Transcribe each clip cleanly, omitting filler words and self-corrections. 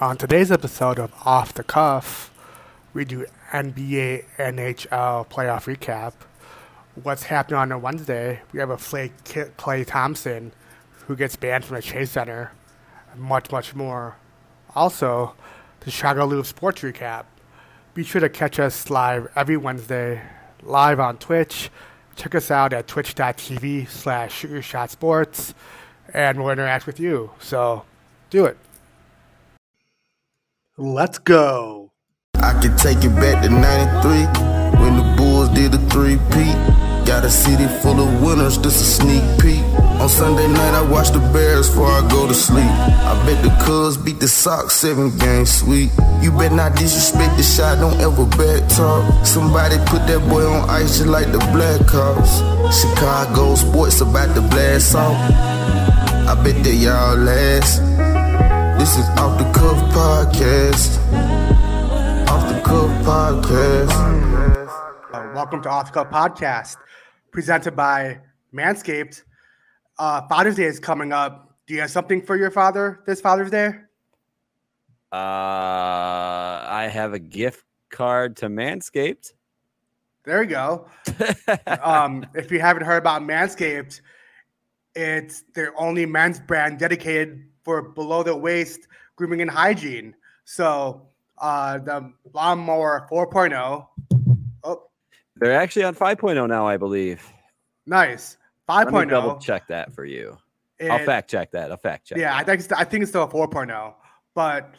On today's episode of Off the Cuff, we do NBA, NHL playoff recap. What's happening on a Wednesday, we have a Klay Thompson who gets banned from the Chase Center, and much more. Also, the Chicago Loop Sports Recap. Be sure to catch us live every Wednesday, live on Twitch. Check us out at twitch.tv/ShootYourShotSports, and we'll interact with you. So, do it. Let's go. I can take it back to 93 when the Bulls did a three-peat. Got a city full of winners, this a sneak peek. On Sunday night, I watch the Bears before I go to sleep. I bet the Cubs beat the Sox 7-game sweep. You bet not disrespect the shot, don't ever back talk. Somebody put that boy on ice just like the Blackhawks. Chicago sports about to blast off. I bet that y'all last. This is Off the Cuff Podcast. Off the Cuff Podcast. Welcome to Off the Cuff Podcast, presented by Manscaped. Father's Day is coming up. Do you have something for your father this Father's Day? I have a gift card to Manscaped. There you go. If you haven't heard about Manscaped, it's their only men's brand dedicated for below the waist grooming and hygiene. So the Lawnmower 4.0. They're actually on 5.0 now, I believe. Nice. 5.0. Let me double check that for you. I'll fact check that. Yeah, I think it's still a 4.0, but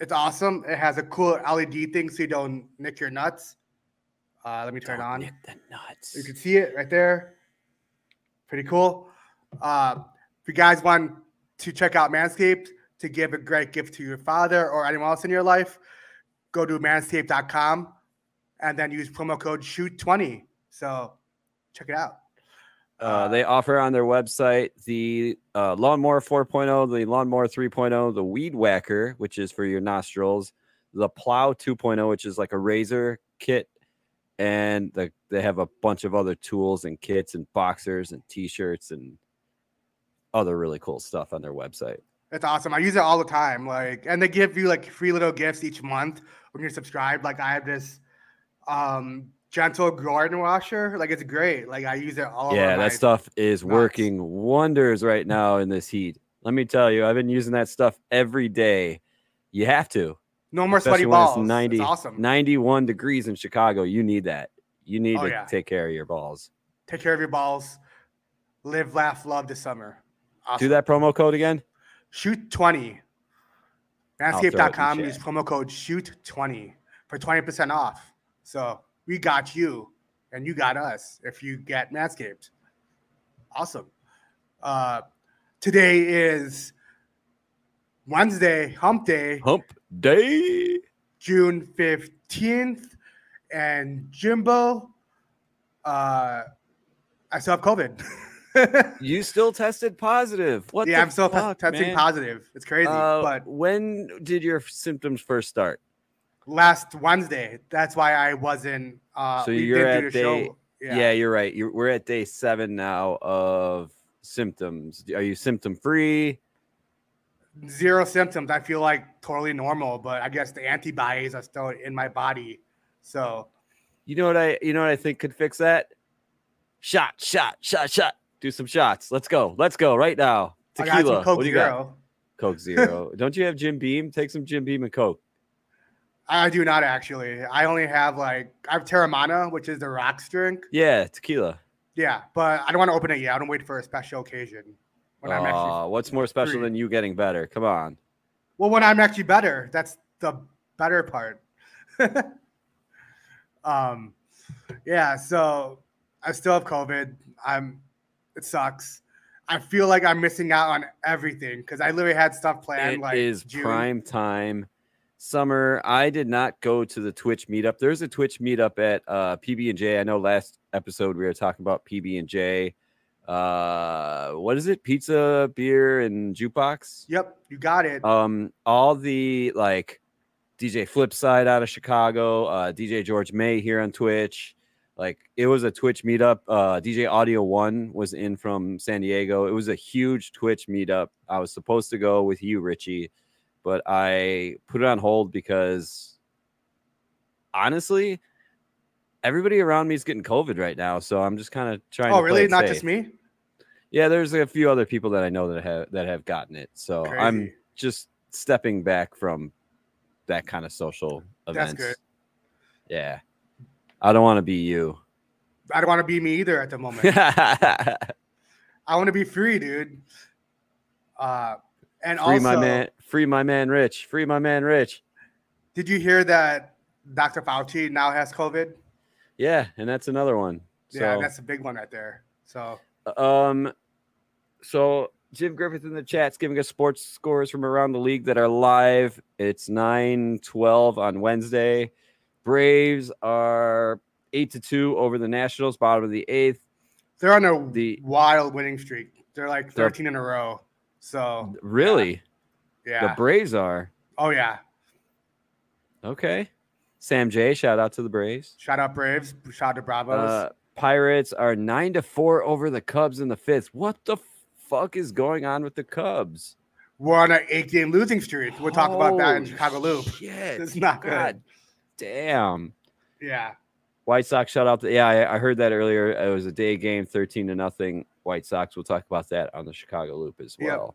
it's awesome. It has a cool LED thing so you don't nick your nuts. Let me turn it on. Nick the nuts. You can see it right there. Pretty cool. If you guys want to check out Manscaped to give a great gift to your father or anyone else in your life, go to manscaped.com. And then use promo code SHOOT20. So check it out. They offer on their website the Lawnmower 4.0, the Lawnmower 3.0, the Weed Whacker, which is for your nostrils, the Plow 2.0, which is like a razor kit, and they have a bunch of other tools and kits and boxers and T-shirts and other really cool stuff on their website. That's awesome. I use it all the time. And they give you free little gifts each month when you're subscribed. I have this gentle garden washer. It's great. I use it all. Yeah, that stuff is working wonders right now in this heat. Let me tell you, I've been using that stuff every day. You have to. No more sweaty balls. It's 90, that's awesome. 91 degrees in Chicago. You need that. You need to take care of your balls. Take care of your balls. Live, laugh, love this summer. Awesome. Do that promo code again. SHOOT20. Manscaped.com. Use promo code SHOOT20 for 20% off. So we got you, and you got us if you get Manscaped. Awesome. Today is Wednesday, Hump Day. Hump Day. June 15th. And Jimbo, I still have COVID. You still tested positive. What? Yeah, I'm still testing positive. It's crazy. But when did your symptoms first start? Last Wednesday. That's why I wasn't. So you're at day. Yeah, you're right. We're at day 7 now of symptoms. Are you symptom free? Zero symptoms. I feel totally normal, but I guess the antibodies are still in my body. So, you know what I think could fix that? Shot. Do some shots. Let's go right now. Tequila. I got some Coke Zero. Coke Zero. Don't you have Jim Beam? Take some Jim Beam and Coke. I do not, actually. I only have I have Terramana, which is the rocks drink. Yeah, tequila. Yeah, but I don't want to open it yet. I don't wait for a special occasion. What's more special than you getting better? Come on. Well, when I'm actually better, that's the better part. Yeah, so I still have COVID. It sucks. I feel like I'm missing out on everything because I literally had stuff planned. It is June. Prime time. Summer, I did not go to the Twitch meetup. There's a Twitch meetup at PB&J. I know last episode we were talking about PB&J. What is it? Pizza, beer, and jukebox? Yep, you got it. All the DJ Flipside out of Chicago, DJ George May here on Twitch. It was a Twitch meetup. DJ Audio One was in from San Diego. It was a huge Twitch meetup. I was supposed to go with you, Richie. but I put it on hold because honestly, everybody around me is getting COVID right now, so I'm just kind of trying. Oh, to really? Not safe. Just me? Yeah, there's a few other people that I know that have gotten it. So crazy. I'm just stepping back from that kind of social events. That's good. Yeah, I don't want to be you. I don't want to be me either at the moment. I want to be free, dude. And free also, free my man, Rich. Did you hear that Dr. Fauci now has COVID? Yeah, and that's another one. Yeah, so, that's a big one right there. So Jim Griffith in the chat's giving us sports scores from around the league that are live. It's 9-12 on Wednesday. Braves are 8-2 over the Nationals, bottom of the eighth. They're on a wild winning streak. They're like 13 in a row. So really, yeah, the Braves are. Oh yeah. Okay. Sam J, shout out to the Braves. Shout out Braves. Shout out to Bravos. Pirates are 9-4 over the Cubs in the fifth. What the fuck is going on with the Cubs? We're on an 8-game losing streak. We'll talk about that in Chicago Loop. Shit. It's not good. God damn. Yeah. White Sox shout out. Yeah, I heard that earlier. It was a day game, 13-0. White Sox. We'll talk about that on the Chicago Loop as well. Yep.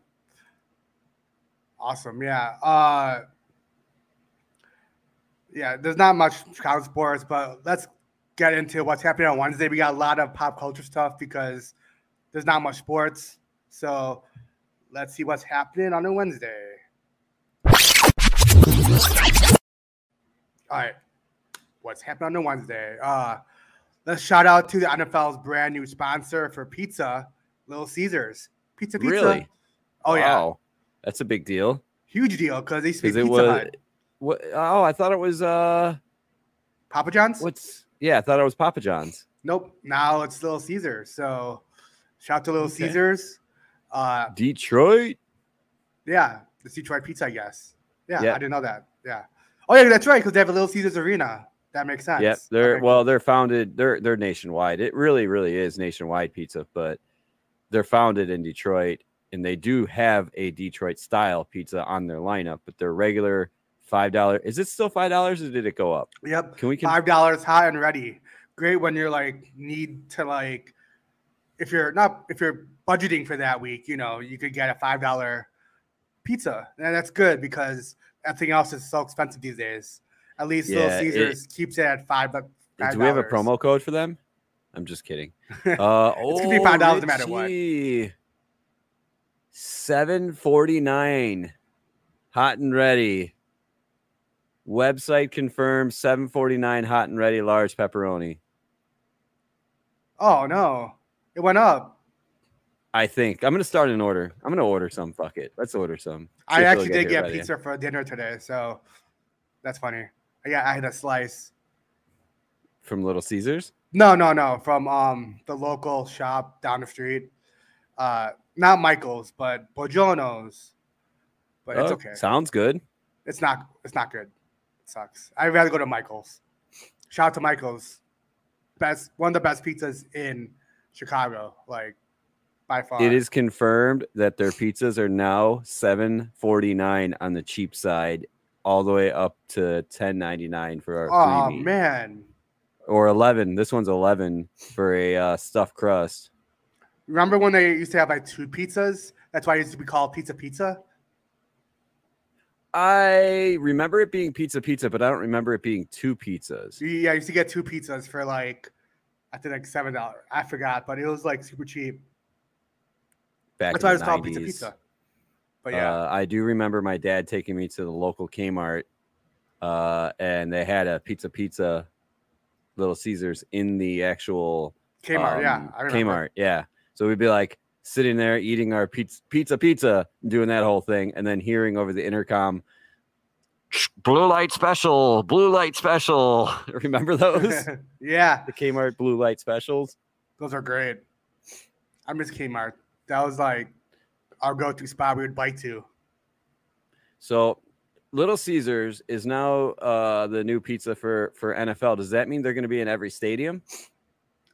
Awesome. Yeah. Yeah, there's not much Chicago sports, but let's get into what's happening on Wednesday. We got a lot of pop culture stuff because there's not much sports. So let's see what's happening on a Wednesday. All right. What's happening on Wednesday? Let's shout out to the NFL's brand new sponsor for pizza, Little Caesars. Pizza. Really? Oh, wow. Yeah. That's a big deal. Huge deal because they speak Pizza Hut. I thought it was Papa John's. I thought it was Papa John's. Nope. Now it's Little Caesars. So shout out to Little Caesars. Detroit. Yeah. The Detroit pizza, I guess. Yeah. I didn't know that. Yeah. Oh, yeah. That's right. Because they have a Little Caesars Arena. That makes sense. Yeah, they're founded. They're nationwide. It really, really is nationwide pizza, but they're founded in Detroit, and they do have a Detroit style pizza on their lineup. But their regular $5. Is it still $5, or did it go up? Yep. Can we $5 hot and ready? Great when you're like need to like if you're budgeting for that week, you know, you could get a $5 pizza, and that's good because everything else is so expensive these days. At least Little Caesars keeps it at $5. Do we have a promo code for them? I'm just kidding. It's going to be $5 no matter what. $7.49. Hot and ready. Website confirmed $7.49 hot and ready large pepperoni. Oh, no. It went up. I think. I'm going to start an order. I'm going to order some. Fuck it. Let's order some. I actually did get pizza for dinner today, so that's funny. Yeah, I had a slice from Little Caesars. No, from the local shop down the street. Not Michael's, but Bojono's. But it's okay. Sounds good. It's not good. It sucks. I'd rather go to Michael's. Shout out to Michael's. One of the best pizzas in Chicago, like by far. It is confirmed that their pizzas are now $7.49 on the cheap side, all the way up to $10.99 for our free meat. Man. Or $11. This one's $11 for a stuffed crust. Remember when they used to have like two pizzas? That's why it used to be called Pizza. I remember it being Pizza, but I don't remember it being two pizzas. Yeah, I used to get two pizzas for I think $7. I forgot, but it was like super cheap. Back that's why it was called Pizza. But yeah, I do remember my dad taking me to the local Kmart, and they had a Pizza Little Caesars in the actual Kmart. Yeah, I remember. Kmart. Yeah, so we'd be like sitting there eating our pizza, doing that whole thing, and then hearing over the intercom, "Blue light special." Remember those? Yeah, the Kmart blue light specials. Those are great. I miss Kmart. That was like our go-to spot we would bike to. So Little Caesars is now the new pizza for NFL. Does that mean they're going to be in every stadium?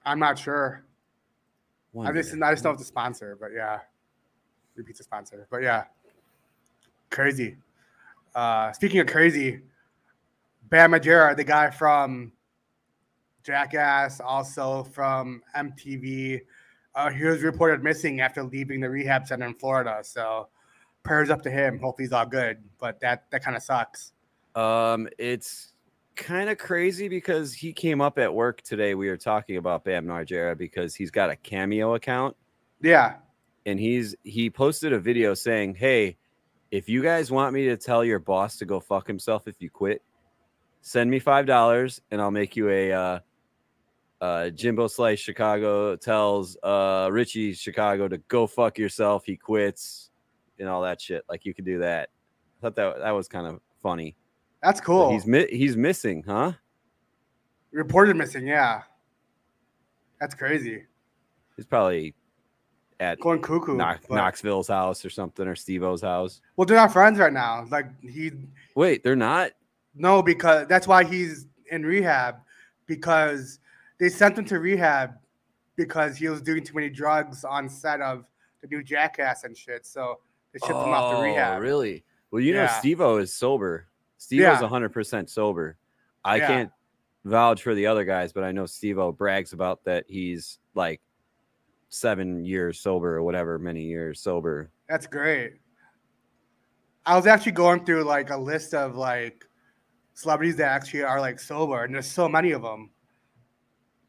I'm not sure. I just know it's a sponsor, but yeah. New pizza sponsor, but yeah. Crazy. Speaking of crazy, Bam Margera, the guy from Jackass, also from MTV, he was reported missing after leaving the rehab center in Florida. So prayers up to him. Hopefully he's all good. But that kind of sucks. It's kind of crazy because he came up at work today. We were talking about Bam Margera because he's got a Cameo account. Yeah. And he posted a video saying, hey, if you guys want me to tell your boss to go fuck himself if you quit, send me $5 and I'll make you a Jimbo Slice Chicago tells Richie Chicago to go fuck yourself. He quits and all that shit. Like, you could do that. I thought that was kind of funny. That's cool. But he's missing, huh? Reported missing, yeah. That's crazy. He's probably at going cuckoo, Knoxville's house or something, or Steve-O's house. Well, they're not friends right now. Like Wait, they're not? No, because that's why he's in rehab, because they sent him to rehab because he was doing too many drugs on set of the new Jackass and shit. So they shipped him off to rehab. Oh, really? Well, you know, Steve-O is sober. Steve-O's 100% sober. I can't vouch for the other guys, but I know Steve-O brags about that he's like 7 years sober or whatever, many years sober. That's great. I was actually going through like a list of like celebrities that actually are like sober, and there's so many of them.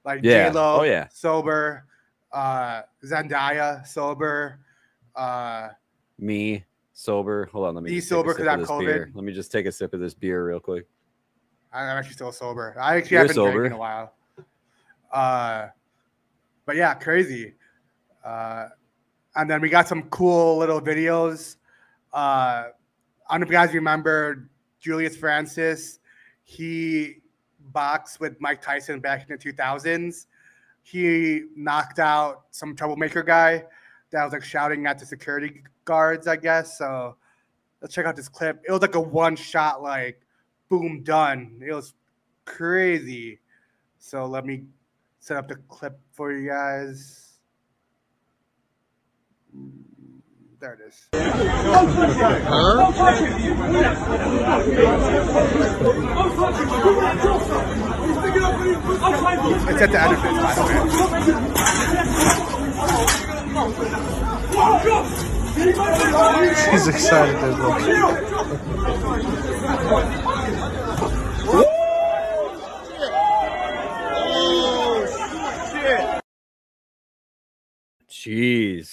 Like J-Lo, sober, Zendaya, sober, me, sober. Hold on, let me be sober because I'm COVID. Beer. Let me just take a sip of this beer real quick. I'm actually still sober. I actually haven't drank in a while. But yeah, crazy. And then we got some cool little videos. I don't know if you guys remember Julius Francis. He boxed with Mike Tyson back in the 2000s. He knocked out some troublemaker guy that was like shouting at the security guards, I guess. So let's check out this clip. It was like a one-shot, like boom, done. It was crazy. So let me set up the clip for you guys. There it is. It's at the end of it, by the way. He's excited as well. Oh, shit. Jeez.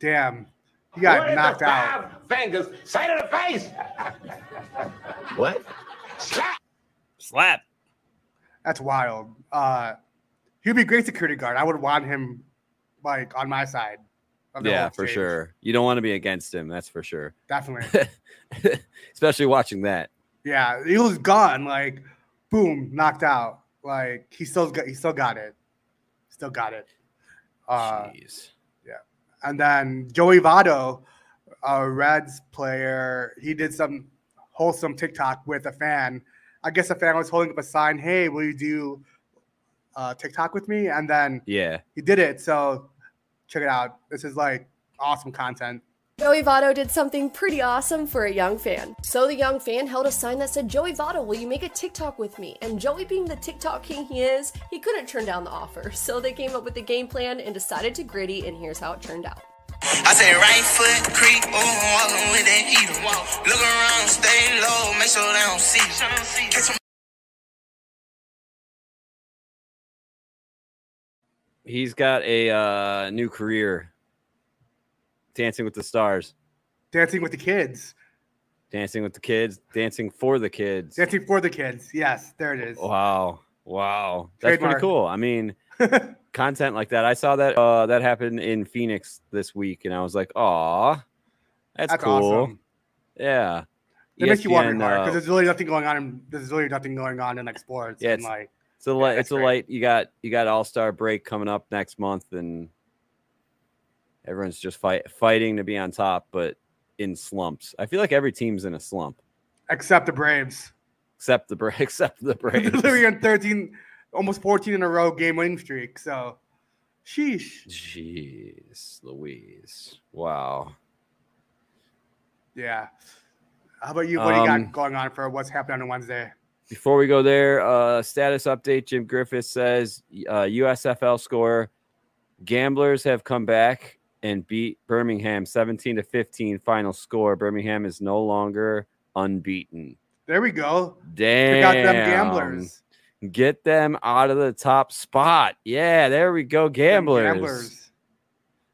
Damn. He got knocked out. Fingers, side of the face. What? Slap. That's wild. He'd be a great security guard. I would want him like on my side. Yeah, for sure. You don't want to be against him. That's for sure. Definitely. Especially watching that. Yeah, he was gone. Like, boom, knocked out. Like he still got it. Still got it. Jeez. And then Joey Votto, a Reds player, he did some wholesome TikTok with a fan. I guess a fan was holding up a sign, hey, will you do TikTok with me? And then he did it. So check it out. This is like awesome content. Joey Votto did something pretty awesome for a young fan. So the young fan held a sign that said, Joey Votto, will you make a TikTok with me? And Joey, being the TikTok king he is, he couldn't turn down the offer. So they came up with a game plan and decided to gritty, and here's how it turned out. I said right foot, creep, ooh, walking with that heat. Look around, stay low, make sure they don't see. Catch them. He's got a new career. Dancing with the Stars. Dancing with the Kids. Dancing with the Kids. Dancing for the Kids. Dancing for the Kids. Yes, there it is. Wow. That's pretty cool. I mean, content like that. I saw that that happened in Phoenix this week, and I was like, aw, that's cool. Awesome. Yeah. It ESPN, makes you wonder more because there's really nothing going on. There's really nothing going on in like sports. Yeah, it's a light. You got All-Star break coming up next month, and everyone's just fighting to be on top, but in slumps. I feel like every team's in a slump, except the Braves. Except the Braves. They're literally on 13, almost 14 in a row game winning streak. So, sheesh. Jeez, Louise. Wow. Yeah. How about you? What do you got going on for what's happening on Wednesday? Before we go there, status update. Jim Griffith says USFL score. Gamblers have come back and beat Birmingham 17-15 final score. Birmingham is no longer unbeaten. There we go. Damn. We got them Gamblers. Get them out of the top spot. Yeah, there we go, Gamblers.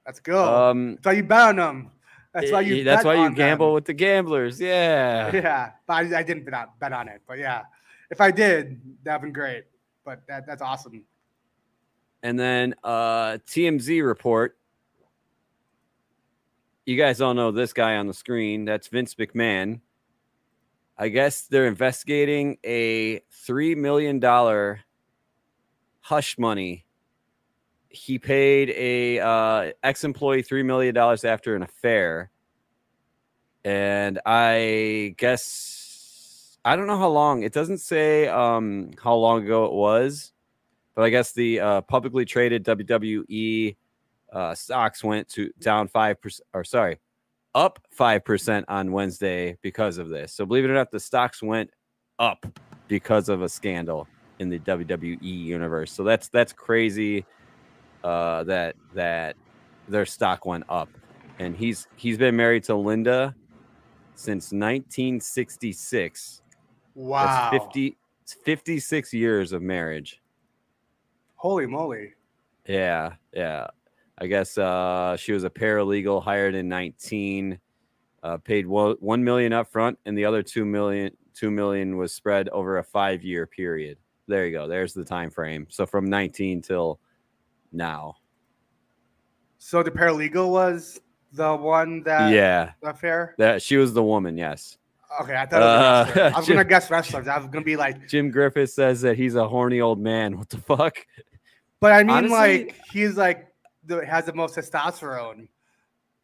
Let's go. That's why you bet on them. That's why you. That's why you gamble with the Gamblers. Yeah. Yeah, but I didn't bet on it. But yeah, if I did, that'd been great. But that's awesome. And then TMZ report. You guys all know this guy on the screen. That's Vince McMahon. I guess they're investigating a $3 million hush money. He paid a ex-employee $3 million after an affair. And I guess, I don't know how long. It doesn't say how long ago it was. But I guess the publicly traded WWE stocks went to down 5%, or sorry, up 5% on Wednesday because of this. So believe it or not, the stocks went up because of a scandal in the WWE universe. So that's crazy that their stock went up. And he's been married to Linda since 1966. Wow. That's 56 years of marriage. Holy moly. Yeah, yeah. I guess she was a paralegal hired in 19, paid $1 million up front, and the other $2 million was spread over a 5-year period. There you go. There's the time frame. So from 19 till now. So the paralegal was the one that the affair? That she was the woman, yes. Okay, I thought it was I was going to guess wrestlers. I was going to be like Jim Griffith says that he's a horny old man. What the fuck? But I mean, honestly, like he's like has the most testosterone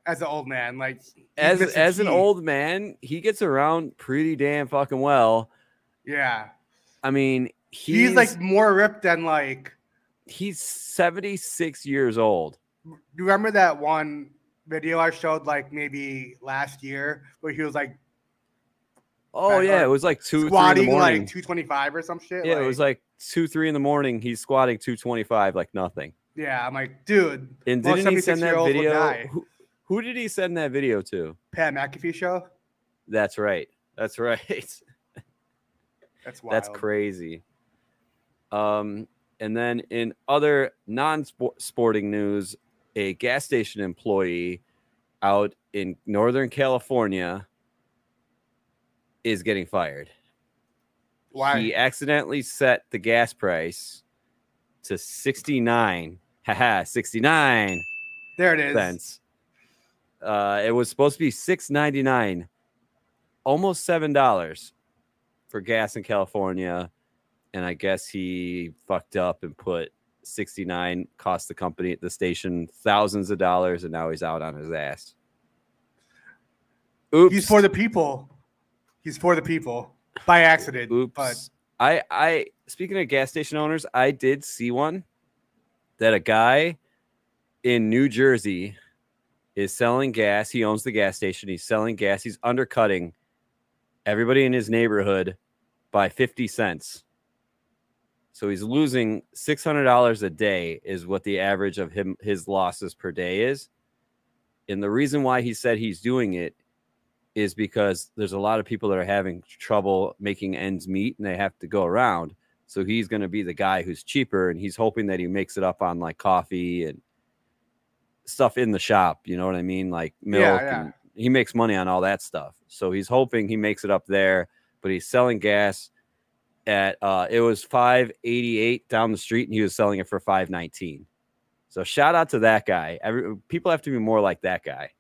as an old man. Like as an old man, he gets around pretty damn fucking well. Yeah, I mean, he's like more ripped than like he's 76 years old. Do you remember that one video I showed like maybe last year where he was like, oh yeah, it was like 2-3 in the morning, like 225 or some shit. Yeah, like, it was like 2-3 in the morning. He's squatting 225 like nothing. Yeah, I'm like, dude. And didn't he send that video? Who did he send that video to? Pat McAfee show. That's right. That's right. That's wild. That's crazy. And then in other non-sporting news, a gas station employee out in Northern California is getting fired. Why? He accidentally set the gas price to 69. Haha, 69. There it is. Cents. It was supposed to be $6.99, almost $7 for gas in California. And I guess he fucked up and put 69, cost the company at the station thousands of dollars, and now he's out on his ass. Oops. He's for the people. He's for the people by accident. Oops. But I speaking of gas station owners, I did see one that a guy in New Jersey is selling gas. He owns the gas station. He's selling gas. He's undercutting everybody in his neighborhood by 50 cents. So he's losing $600 a day is what the average of his losses per day is. And the reason why he said he's doing it is because there's a lot of people that are having trouble making ends meet and they have to go around. So he's going to be the guy who's cheaper, and he's hoping that he makes it up on like coffee and stuff in the shop. You know what I mean? Like milk. Yeah, yeah. And he makes money on all that stuff. So he's hoping he makes it up there, but he's selling gas at, it was $5.88 down the street and he was selling it for $5.19. So shout out to that guy. People have to be more like that guy.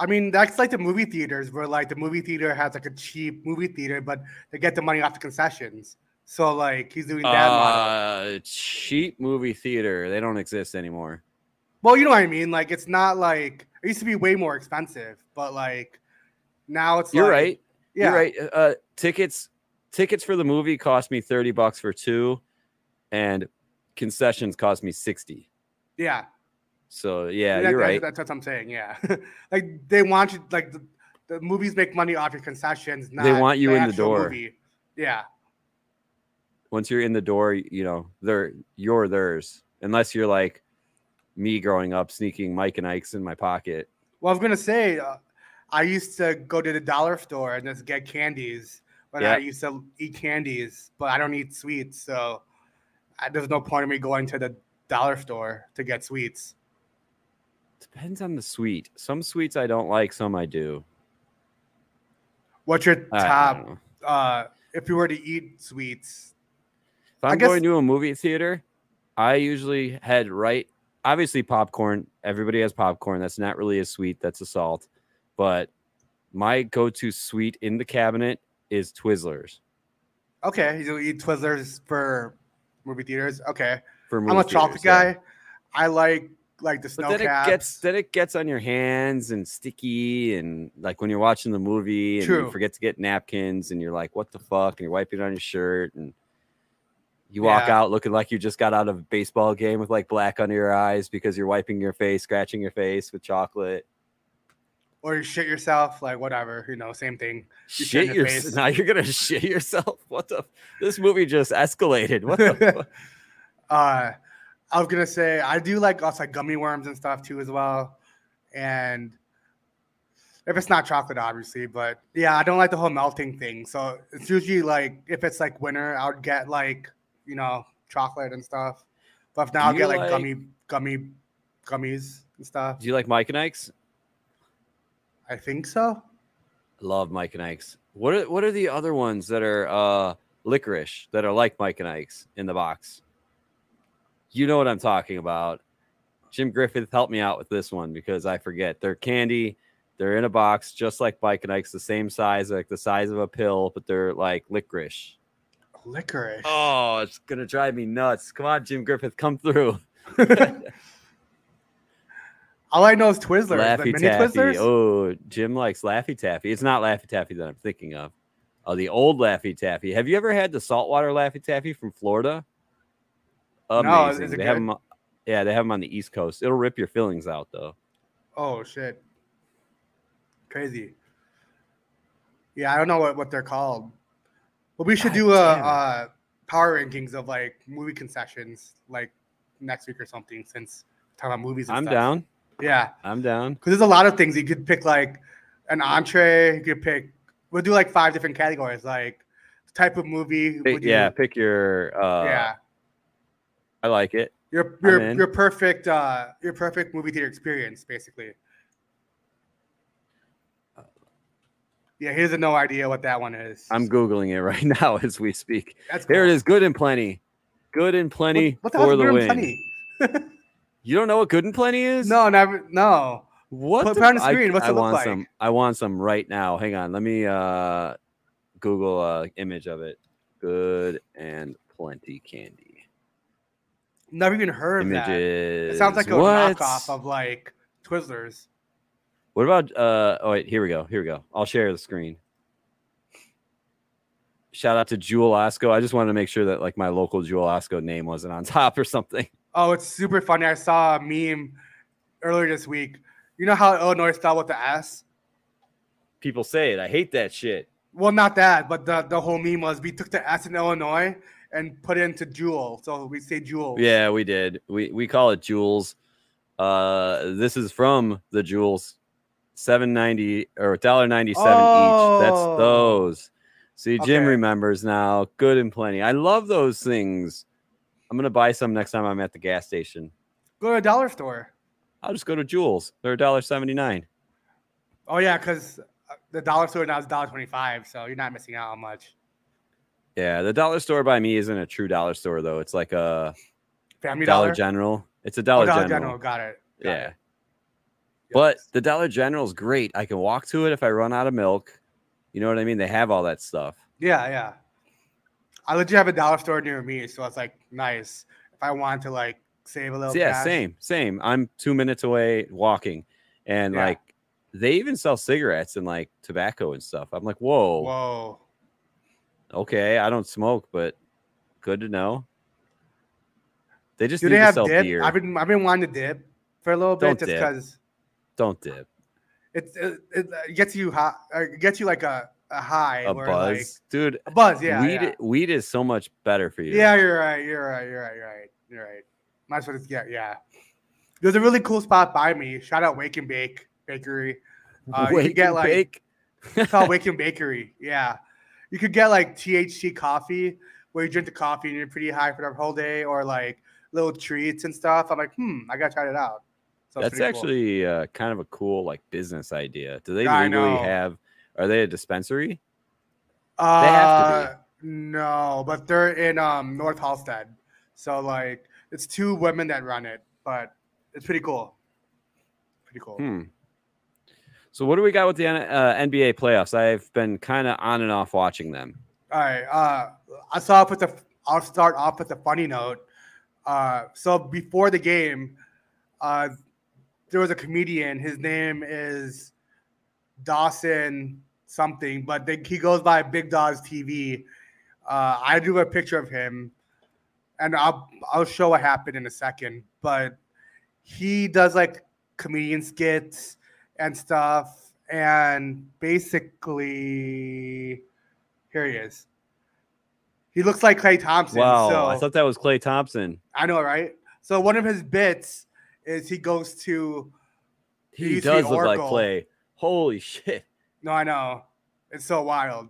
I mean, that's like the movie theaters where like the movie theater has like a cheap movie theater, but they get the money off the concessions. So like he's doing that model. Cheap movie theater. They don't exist anymore. Well, you know what I mean? Like it's not like it used to be way more expensive, but like now it's you're like, right. Yeah. You're right. Tickets for the movie cost me $30 for two, and concessions cost me $60. Yeah. So yeah, you're right. That's what I'm saying. Yeah, like they want you, like the the movies make money off your concessions. Not they want you the in the door. Movie. Yeah. Once you're in the door, you know, you're theirs. Unless you're like me growing up, sneaking Mike and Ike's in my pocket. Well, I was going to say, I used to go to the dollar store and just get candies. But yeah. I used to eat candies, but I don't eat sweets. So there's no point in me going to the dollar store to get sweets. Depends on the sweet. Some sweets I don't like, some I do. What's your top? If you were to eat sweets. If I'm going to a movie theater, I usually head right. Obviously, popcorn. Everybody has popcorn. That's not really a sweet. That's a salt. But my go-to sweet in the cabinet is Twizzlers. Okay. You eat Twizzlers for movie theaters? Okay. For movie theaters, I'm a chocolate guy. Yeah. I like the snow but then caps. It gets on your hands and sticky, and like when you're watching the movie and you forget to get napkins and you're like, what the fuck? And you're wiping it on your shirt and you walk out looking like you just got out of a baseball game with like black under your eyes because you're wiping your face, scratching your face with chocolate. Or you shit yourself, like whatever, you know, same thing. You shit yourself. Now you're going to shit yourself. What the? This movie just escalated. What the fuck? I was going to say, I do like also like gummy worms and stuff too as well. And if it's not chocolate, obviously, but yeah, I don't like the whole melting thing. So it's usually like, if it's like winter, I would get like, you know, chocolate and stuff. But if not, I'll get like gummies and stuff. Do you like Mike and Ike's? I think so. I love Mike and Ike's. What are the other ones that are licorice that are like Mike and Ike's in the box? You know what I'm talking about. Jim Griffith helped me out with this one because I forget. They're candy. They're in a box just like Mike and Ike's, the same size, like the size of a pill, but they're like licorice. Licorice. Oh, it's gonna drive me nuts. Come on, Jim Griffith, come through. All I know is Twizzlers. Laffy Taffy. Twizzlers? Oh, Jim likes Laffy Taffy. It's not Laffy Taffy that I'm thinking of. Oh, the old Laffy Taffy. Have you ever had the saltwater Laffy Taffy from Florida? Amazing. No, they have them, yeah, they have them on the East Coast. It'll rip your fillings out though. Oh shit. Crazy. Yeah, I don't know what they're called. Well, we should do power rankings of like movie concessions like next week or something, since we're talking about movies and stuff. Down. Yeah. I'm down. Because there's a lot of things. You could pick like an entree. You could pick, we'll do like 5 different categories, like type of movie. Pick your I like it. Your perfect movie theater experience, basically. Yeah, he has no idea what that one is. I'm Googling it right now as we speak. That's cool. There it is, Good and Plenty. Good and Plenty for the win. You don't know what Good and Plenty is? No, never. No. What? Put it on the screen. What's it look like? I want some right now. Hang on. Let me Google image of it. Good and Plenty candy. Never even heard of that. It sounds like a knockoff of like Twizzlers. What about here we go. I'll share the screen. Shout out to Jewel-Osco. I just wanted to make sure that like my local Jewel-Osco name wasn't on top or something. Oh, it's super funny. I saw a meme earlier this week. You know how Illinois is spelled with the S? People say it. I hate that shit. Well, not that, but the whole meme was we took the S in Illinois and put it into Jewel. So we say Jewel. Yeah, we did. We call it Jewels. This is from the Jewels. $7.90 or $1.97 each. That's those. See, Jim remembers now. Good and Plenty. I love those things. I'm gonna buy some next time I'm at the gas station. Go to a dollar store. I'll just go to Jewel's. They're $1.79. Oh yeah, because the dollar store now is $1.25, so you're not missing out on much. Yeah, the dollar store by me isn't a true dollar store though. It's like a Family Dollar General. It's a Dollar General. Got it. Got it. But the Dollar General is great. I can walk to it if I run out of milk. You know what I mean? They have all that stuff. Yeah, yeah. I legit have a dollar store near me, so it's like nice if I want to like save a little. Yeah, cash. Same. I'm 2 minutes away walking, and like they even sell cigarettes and like tobacco and stuff. I'm like, whoa. Okay, I don't smoke, but good to know. They just need to sell dip? Beer. I've been wanting to dip for a little bit just because. Don't dip. It gets you hot, gets you like a high, a buzz, like, dude. A buzz, yeah. Weed is so much better for you. Yeah, you're right. That's what it's yeah. There's a really cool spot by me. Shout out Wake and Bake Bakery. You could get like it's called Wake and Bakery. Yeah, you could get like THC coffee where you drink the coffee and you're pretty high for the whole day, or like little treats and stuff. I'm like, I gotta try it out. So that's actually cool. Kind of a cool like business idea. Do they really have? Are they a dispensary? They have to be. No, but they're in North Halstead. So like it's two women that run it, but it's pretty cool. So what do we got with the NBA playoffs? I've been kind of on and off watching them. All right. I'll start off with a funny note. So before the game, there was a comedian. His name is Dawson something, but he goes by Big Daw's TV. I do have a picture of him, and I'll show what happened in a second. But he does like comedian skits and stuff, and basically, here he is. He looks like Klay Thompson. Wow, so, I thought that was Klay Thompson. I know, right? So one of his bits is he goes to he does look like Klay. Holy shit. No, I know. It's so wild.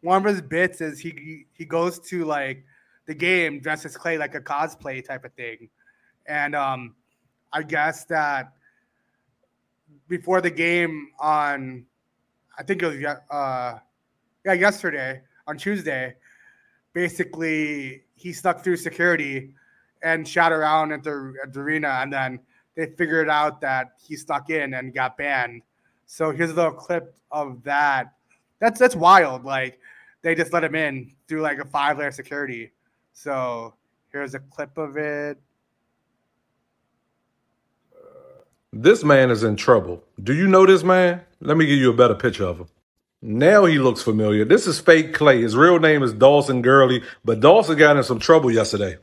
One of his bits is he goes to like the game dressed as Klay, like a cosplay type of thing. And I guess that before the game on, I think it was yesterday, on Tuesday, basically he snuck through security and shot around at the arena, and then they figured out that he snuck in and got banned. So here's a little clip of that. That's wild. Like they just let him in through like a 5-layer security. So here's a clip of it. This man is in trouble. Do you know this man? Let me give you a better picture of him. Now he looks familiar. This is fake Klay. His real name is Dawson Gurley, but Dawson got in some trouble yesterday.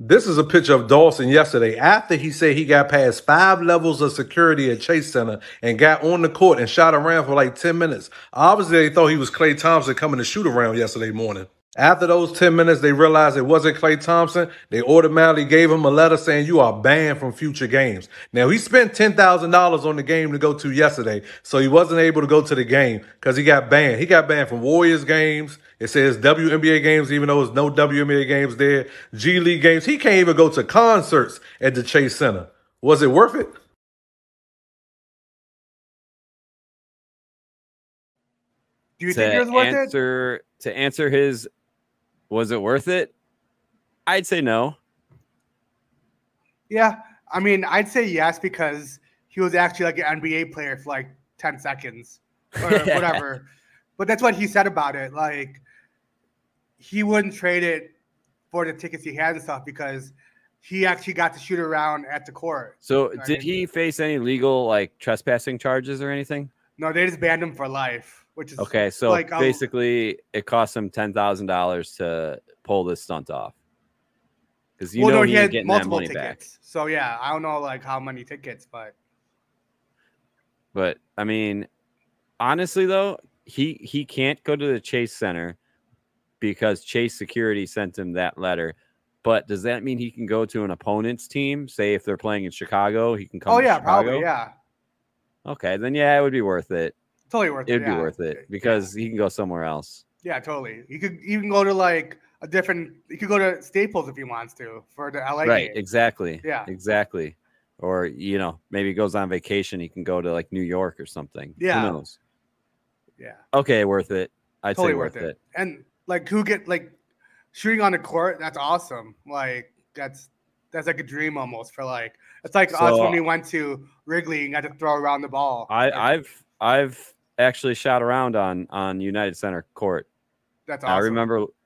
This is a picture of Dawson yesterday after he said he got past 5 levels of security at Chase Center and got on the court and shot around for like 10 minutes. Obviously, they thought he was Klay Thompson coming to shoot around yesterday morning. After those 10 minutes, they realized it wasn't Klay Thompson. They automatically gave him a letter saying you are banned from future games. Now, he spent $10,000 on the game to go to yesterday, so he wasn't able to go to the game because he got banned. He got banned from Warriors games. It says WNBA games, even though there's no WNBA games there. G League games. He can't even go to concerts at the Chase Center. Was it worth it? Do you think it was worth it? To answer his, was it worth it? I'd say no. Yeah. I mean, I'd say yes because he was actually like an NBA player for like 10 seconds or whatever. But that's what he said about it. Like, he wouldn't trade it for the tickets he had and stuff because he actually got to shoot around at the court. So you know did he face any legal, like, trespassing charges or anything? No, they just banned him for life, which is okay. So like, basically, it cost him $10,000 to pull this stunt off because he had getting multiple that money tickets. Back. So yeah, I don't know like how many tickets, but I mean, honestly though. He can't go to the Chase Center because Chase security sent him that letter. But does that mean he can go to an opponent's team? Say if they're playing in Chicago, he can come. Oh yeah, Chicago? Probably yeah. Okay, then yeah, it would be worth it. Totally worth it. It'd be worth it because he can go somewhere else. Yeah, totally. He could even go to like a different. He could go to Staples if he wants to for the LA. Right. Game. Exactly. Yeah. Exactly. Or you know maybe he goes on vacation. He can go to like New York or something. Yeah. Who knows? Yeah. Okay, worth it. I'd totally say worth it. And like, who get like shooting on the court? That's awesome. Like, that's like a dream almost for like. It's like us when we went to Wrigley and got to throw around the ball. I've actually shot around on United Center court. That's awesome.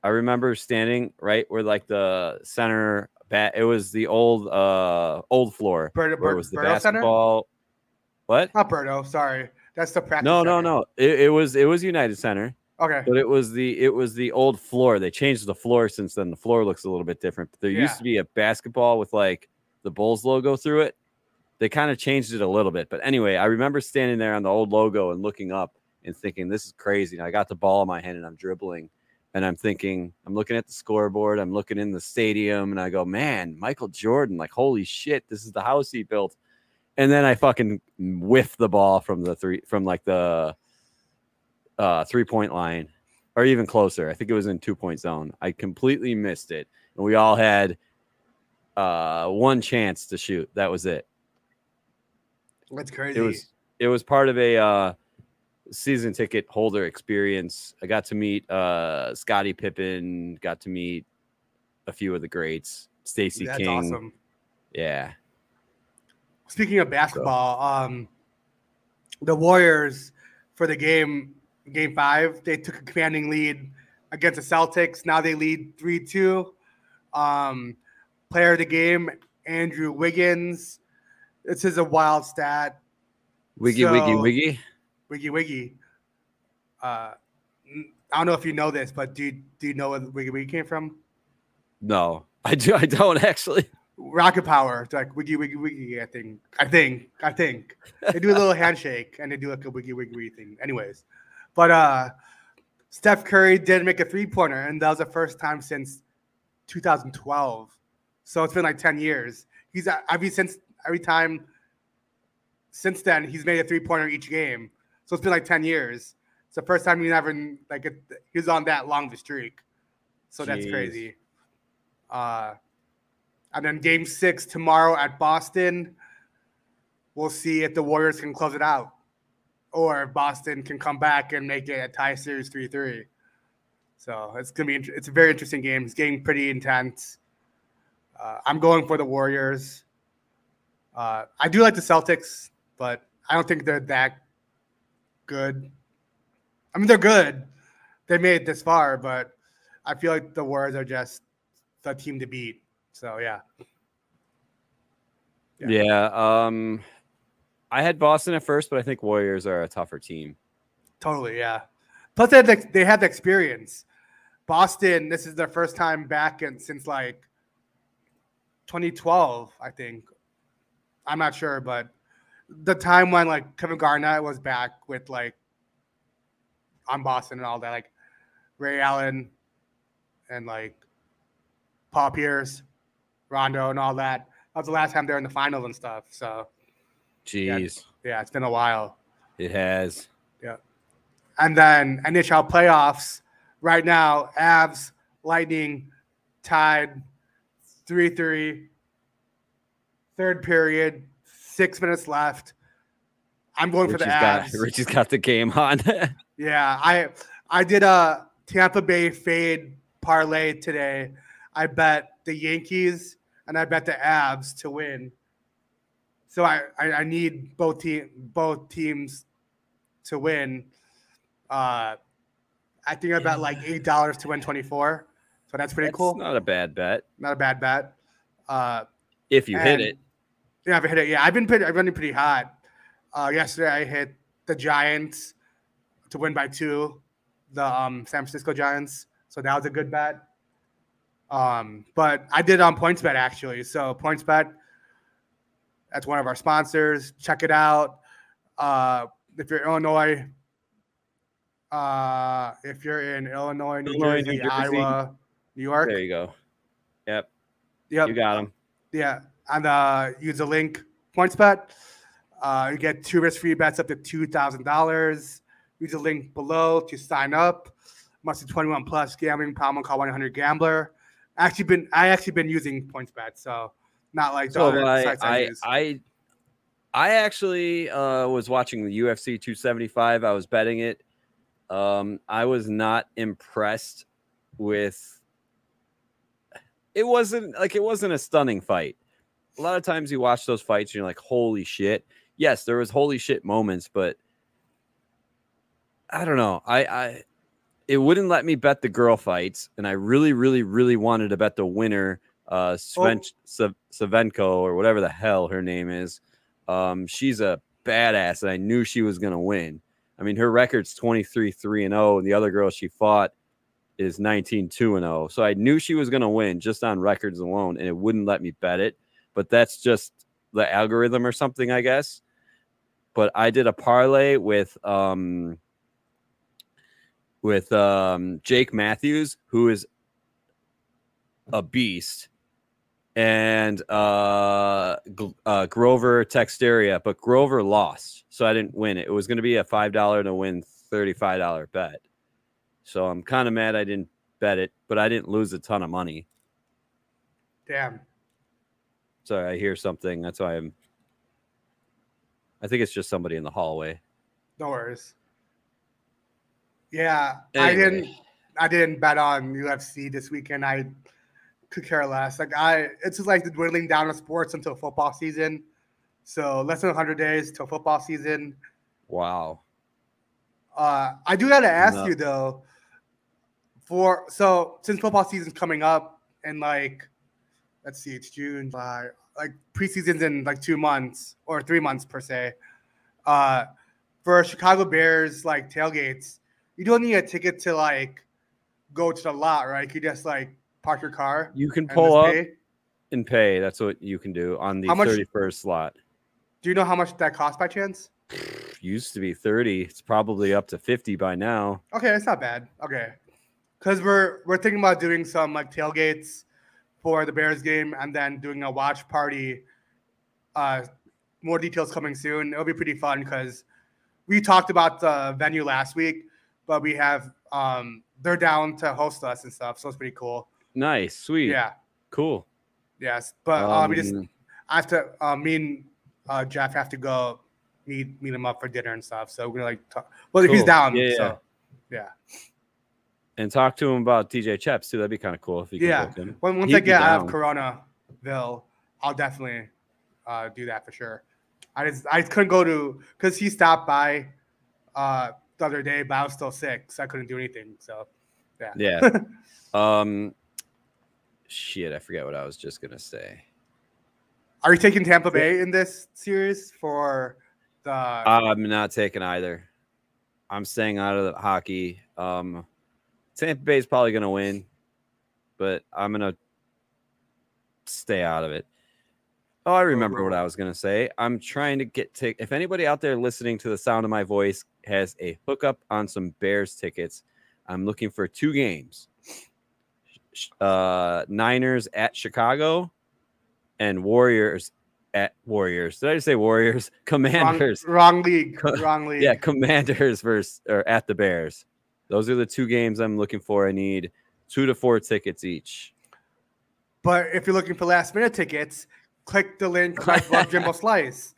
I remember standing right where like the center bat. It was the old floor. Where it was the Birdo basketball? Center? What? Not Birdo. Sorry. That's the practice. No. It was United Center. Okay. But it was the old floor. They changed the floor since then. The floor looks a little bit different. But there used to be a basketball with like the Bulls logo through it. They kind of changed it a little bit. But anyway, I remember standing there on the old logo and looking up and thinking, this is crazy. And I got the ball in my hand and I'm dribbling. And I'm thinking, I'm looking at the scoreboard. I'm looking in the stadium. And I go, man, Michael Jordan, like, holy shit, this is the house he built. And then I fucking whiffed the ball from the three-point line or even closer. I think it was in two-point zone. I completely missed it. And we all had one chance to shoot. That was it. That's crazy. It was part of a season ticket holder experience. I got to meet Scottie Pippen, got to meet a few of the greats, Stacey King. That's awesome. Yeah. Speaking of basketball, the Warriors for the game 5, they took a commanding lead against the Celtics. Now they lead 3-2. Player of the game, Andrew Wiggins. This is a wild stat. Wiggy. I don't know if you know this, but do you know where Wiggy Wiggy came from? No, I don't actually. Rocket power. It's like wiggy wiggy wiggy. I think they do a little handshake and they do like a wiggy wiggy wiggy thing. Anyways, but Steph Curry did make a three-pointer, and that was the first time since 2012. So it's been like 10 years. Since then he's made a three-pointer each game. So it's been like 10 years. It's the first time he's ever he's on that long of a streak. So jeez. That's crazy. And then Game 6 tomorrow at Boston. We'll see if the Warriors can close it out, or if Boston can come back and make it a tie series 3-3. So it's gonna be a very interesting game. It's getting pretty intense. I'm going for the Warriors. I do like the Celtics, but I don't think they're that good. I mean, they're good. They made it this far, but I feel like the Warriors are just the team to beat. So, yeah. I had Boston at first, but I think Warriors are a tougher team. Totally, yeah. Plus, they had the experience. Boston, this is their first time back since, like, 2012, I think. I'm not sure, but the time when, like, Kevin Garnett was back with, like, on Boston and all that, like, Ray Allen and, like, Paul Pierce. Rondo and all that. That was the last time they were in the finals and stuff. So, jeez, yeah, it's been a while. It has. Yeah. And then NHL playoffs right now: Avs, Lightning, tied 3-3. Third period, 6 minutes left. I'm going for the Avs. Richie's got the game on. Yeah, I did a Tampa Bay fade parlay today. I bet the Yankees and I bet the Avs to win. So I need both teams to win. I think I bet like $8 to win 24. So that's pretty cool. Not a bad bet. If you hit it. Yeah, if I hit it. Yeah, I've been running pretty hot. Yesterday I hit the Giants to win by 2, the San Francisco Giants. So that was a good bet. But I did on PointsBet actually. So PointsBet, that's one of our sponsors. Check it out. If you're in Illinois, New Jersey, Iowa, New York. There you go. Yep. You got them. Yeah. And use the link PointsBet. You get 2 risk-free bets up to $2,000. Use the link below to sign up. Must be 21 plus. Gambling problem. Call 1-800-GAMBLER. I actually been using PointsBet, so not like the other sites I use. I actually was watching the UFC 275. I was betting it. I was not impressed with. It wasn't a stunning fight. A lot of times you watch those fights and you're like, holy shit. Yes, there was holy shit moments, but I don't know. It wouldn't let me bet the girl fights, and I really, really, really wanted to bet the winner, Savenko or whatever the hell her name is. She's a badass, and I knew she was going to win. I mean, her record's 23-3-0, and the other girl she fought is 19-2-0. So I knew she was going to win just on records alone, and it wouldn't let me bet it. But that's just the algorithm or something, I guess. But I did a parlay with Jake Matthews, who is a beast, and Grover Texteria, but Grover lost, so I didn't win it. It was going to be a $5 to win $35 bet. So I'm kind of mad I didn't bet it, but I didn't lose a ton of money. Damn. Sorry, I hear something. That's why I think it's just somebody in the hallway. No worries. Yeah, anyway. I didn't bet on UFC this weekend. I could care less. It's just like the dwindling down of sports until football season. So less than 100 days till football season. Wow. I do gotta ask you though. Since football season's coming up, and let's see, it's June, July. Preseason's in 2 months or 3 months per se. For Chicago Bears tailgates, you don't need a ticket to go to the lot, right? You just park your car. You can pull up and pay. That's what you can do on the 31st lot. Do you know how much that costs by chance? Used to be 30. It's probably up to 50 by now. Okay, that's not bad. Okay. Because we're thinking about doing some tailgates for the Bears game and then doing a watch party. More details coming soon. It'll be pretty fun because we talked about the venue last week, but we have they're down to host us and stuff, so it's pretty cool. Nice, sweet, yeah, cool. Yes, but Jeff have to go meet him up for dinner and stuff. So we're gonna talk. Well, cool. He's down, yeah. So yeah. And talk to him about DJ Chaps too. That'd be kind of cool if you could book him. Once I get out of Coronaville, I'll definitely do that for sure. I couldn't go to because he stopped by the other day, but I was still sick, so I couldn't do anything. So yeah. Shit, I forget what I was just gonna say. Are you taking Tampa Bay in this series for the? I'm not taking either. I'm staying out of the hockey. Tampa Bay is probably going to win, but I'm going to stay out of it. Oh, I remember what I was going to say. I'm trying to get tickets. If anybody out there listening to the sound of my voice has a hookup on some Bears tickets, I'm looking for 2 games. Niners at Chicago and Warriors at Warriors. Did I just say Warriors? Commanders. Wrong league. Wrong league. Yeah, Commanders at the Bears. Those are the 2 games I'm looking for. I need 2 to 4 tickets each. But if you're looking for last-minute tickets, click the link above Jimbo Slice,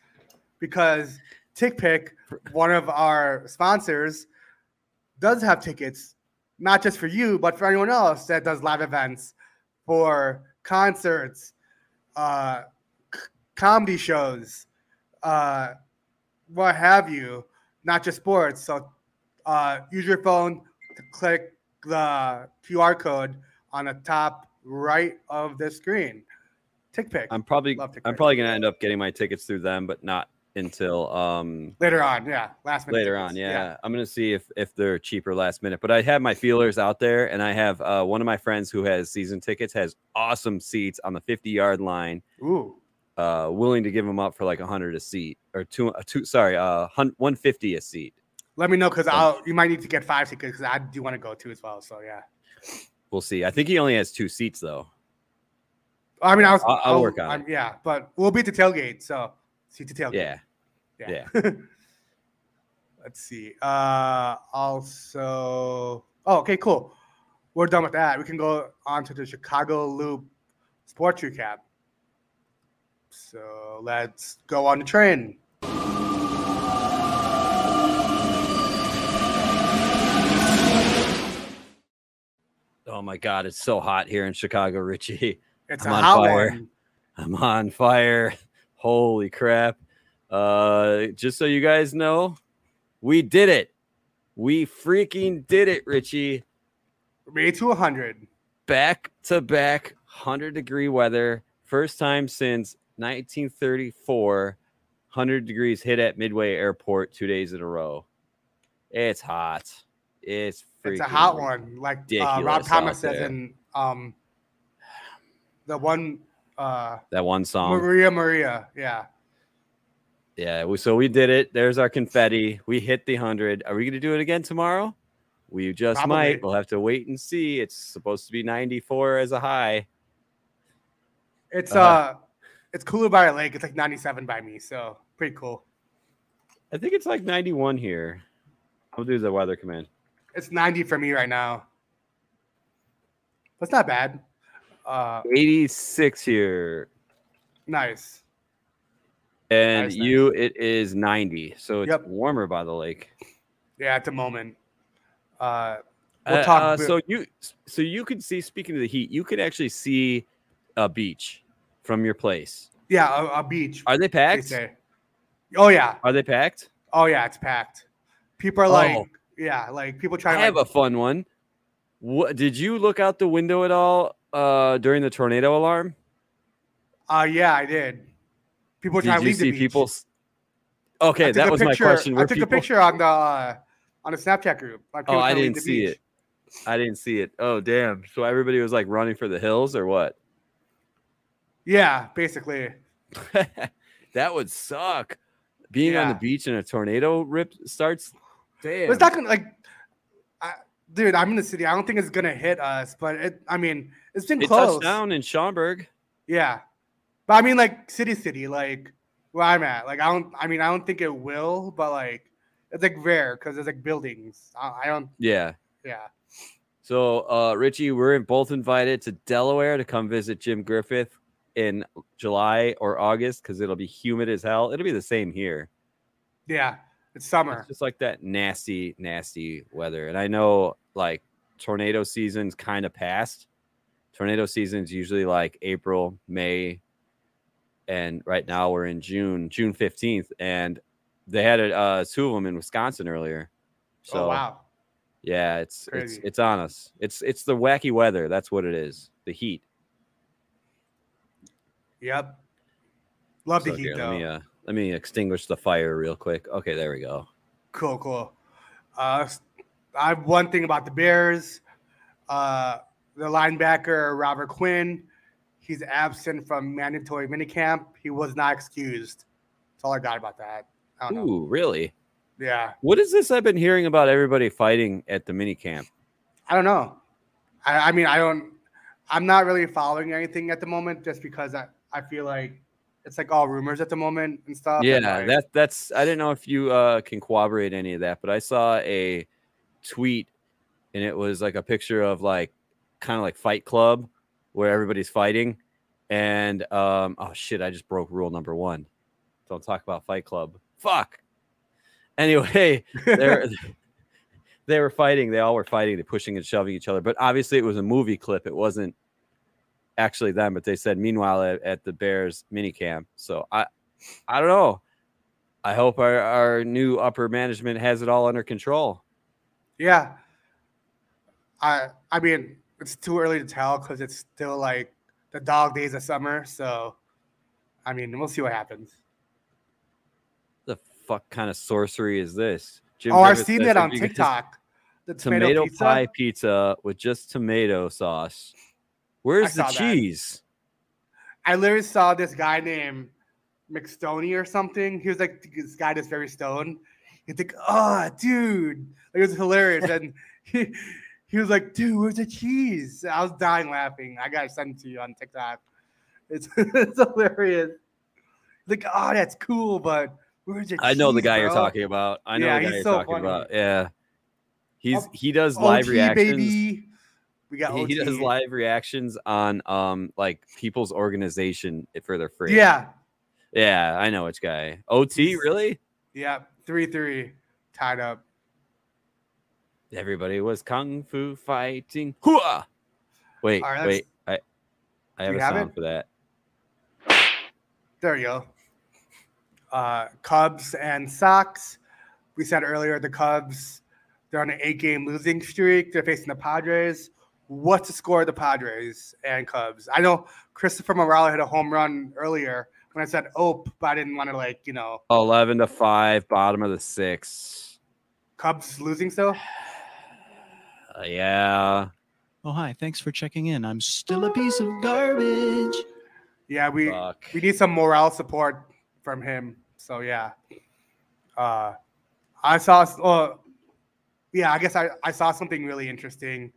because TickPick, one of our sponsors, does have tickets, not just for you, but for anyone else that does live events, for concerts, comedy shows, what have you, not just sports. So use your phone to click the QR code on the top right of the screen. TickPick. I'm probably gonna end up getting my tickets through them, but not until later on. Yeah, last minute. Later tickets. On, yeah. I'm gonna see if they're cheaper last minute. But I have my feelers out there, and I have one of my friends who has season tickets has awesome seats on the 50-yard line. Ooh. Willing to give them up for $100 a seat or $150 a seat. Let me know because you might need to get 5 tickets because I do want to go too as well. So yeah, we'll see. I think he only has 2 seats though. I mean, I'll work on it. Yeah, but we'll be at the tailgate, so see the tailgate. Yeah. Let's see. Okay, cool. We're done with that. We can go on to the Chicago Loop sports recap. So let's go on the train. Oh my God, it's so hot here in Chicago, Richie. It's a hot one. I'm on fire. Holy crap. Just so you guys know, we did it. We freaking did it, Richie. Made to 100. Back to back 100-degree weather. First time since 1934, 100 degrees hit at Midway Airport 2 days in a row. It's hot. It's a hot one, Rob Thomas says in the one that one song. Maria. Yeah. Yeah. So we did it. There's our confetti. We hit the 100. Are we going to do it again tomorrow? We just Probably. Might. We'll have to wait and see. It's supposed to be 94 as a high. It's cooler by a lake. It's like 97 by me. So pretty cool. I think it's like 91 here. I'll do the weather command. It's 90 for me right now. That's not bad. 86 here. Nice. And nice, you, nice. It is 90. So it's warmer by the lake. Yeah, at the moment. We'll talk. So you could see, speaking of the heat, you could actually see a beach from your place. Yeah, a beach. Are they packed? Oh, yeah. Are they packed? Oh, yeah, it's packed. People are like people try to. I have a fun one. What, did you look out the window at all during the tornado alarm? Yeah, I did. People trying to leave the beach. People? Okay, that was my question. I took a picture on a Snapchat group. Oh, I didn't see it. I didn't see it. Oh, damn. So everybody was like running for the hills or what? Yeah, basically. That would suck. Being on the beach and a tornado starts. Damn. It's not gonna dude, I'm in the city. I don't think it's gonna hit us, but it's been close. It touched down in Schaumburg. Yeah, but I mean, like city, like where I'm at. Like I don't think it will, but like it's like rare because there's like buildings. I don't. Yeah. Yeah. So Richie, we're both invited to Delaware to come visit Jim Griffith in July or August because it'll be humid as hell. It'll be the same here. Yeah. It's summer. It's just like that nasty, nasty weather. And I know like tornado season's kind of past. Tornado season's usually like April, May. And right now we're in June 15th. And they had two of them in Wisconsin earlier. So, oh, wow. Yeah, it's on us. It's the wacky weather. That's what it is. The heat. Yep. Love the heat, though. Let me extinguish the fire real quick. Okay, there we go. Cool. I have one thing about the Bears. The linebacker, Robert Quinn, he's absent from mandatory minicamp. He was not excused. That's all I got about that. I don't know. Really? Yeah. What is this I've been hearing about everybody fighting at the minicamp? I don't know. I'm not really following anything at the moment just because I feel like it's like all rumors at the moment and stuff. Yeah, and that's. I didn't know if you can corroborate any of that, but I saw a tweet, and it was like a picture of like kind of like Fight Club, where everybody's fighting, and oh shit, I just broke rule number 1. Don't talk about Fight Club. Fuck. Anyway, they were fighting. They all were fighting. They're pushing and shoving each other. But obviously, it was a movie clip. It wasn't actually them, but they said meanwhile at the Bears minicamp. So I don't know. I hope our new upper management has it all under control. Yeah. I mean, it's too early to tell because it's still like the dog days of summer. So, I mean, we'll see what happens. The fuck kind of sorcery is this? Jim I've seen that on TikTok. The tomato pie pizza with just tomato sauce. Where's the cheese? I literally saw this guy named McStoney or something. He was like, this guy that's very stoned. He'd think, oh, dude. Like, it was hilarious. And he was like, dude, where's the cheese? I was dying laughing. I got to send it to you on TikTok. It's hilarious. Like, oh, that's cool, but where's the cheese? I know the guy you're talking about. I know the guy you're talking about. Yeah. He does live reactions. Baby. He does live reactions on like people's organization for their free. Yeah, I know which guy. OT, really? Yeah, 3-3 tied up. Everybody was kung fu fighting. Hooah! Wait. I have a sound for that. There you go. Cubs and Sox. We said earlier the Cubs, they're on an 8-game losing streak. They're facing the Padres. What's the score of the Padres and Cubs? I know Christopher Morales hit a home run earlier when I said but I didn't want to 11-5, bottom of the 6th. Cubs losing still? Yeah. Oh, hi. Thanks for checking in. I'm still a piece of garbage. Yeah, we need some morale support from him. So yeah, I saw. Yeah, I guess I saw something really interesting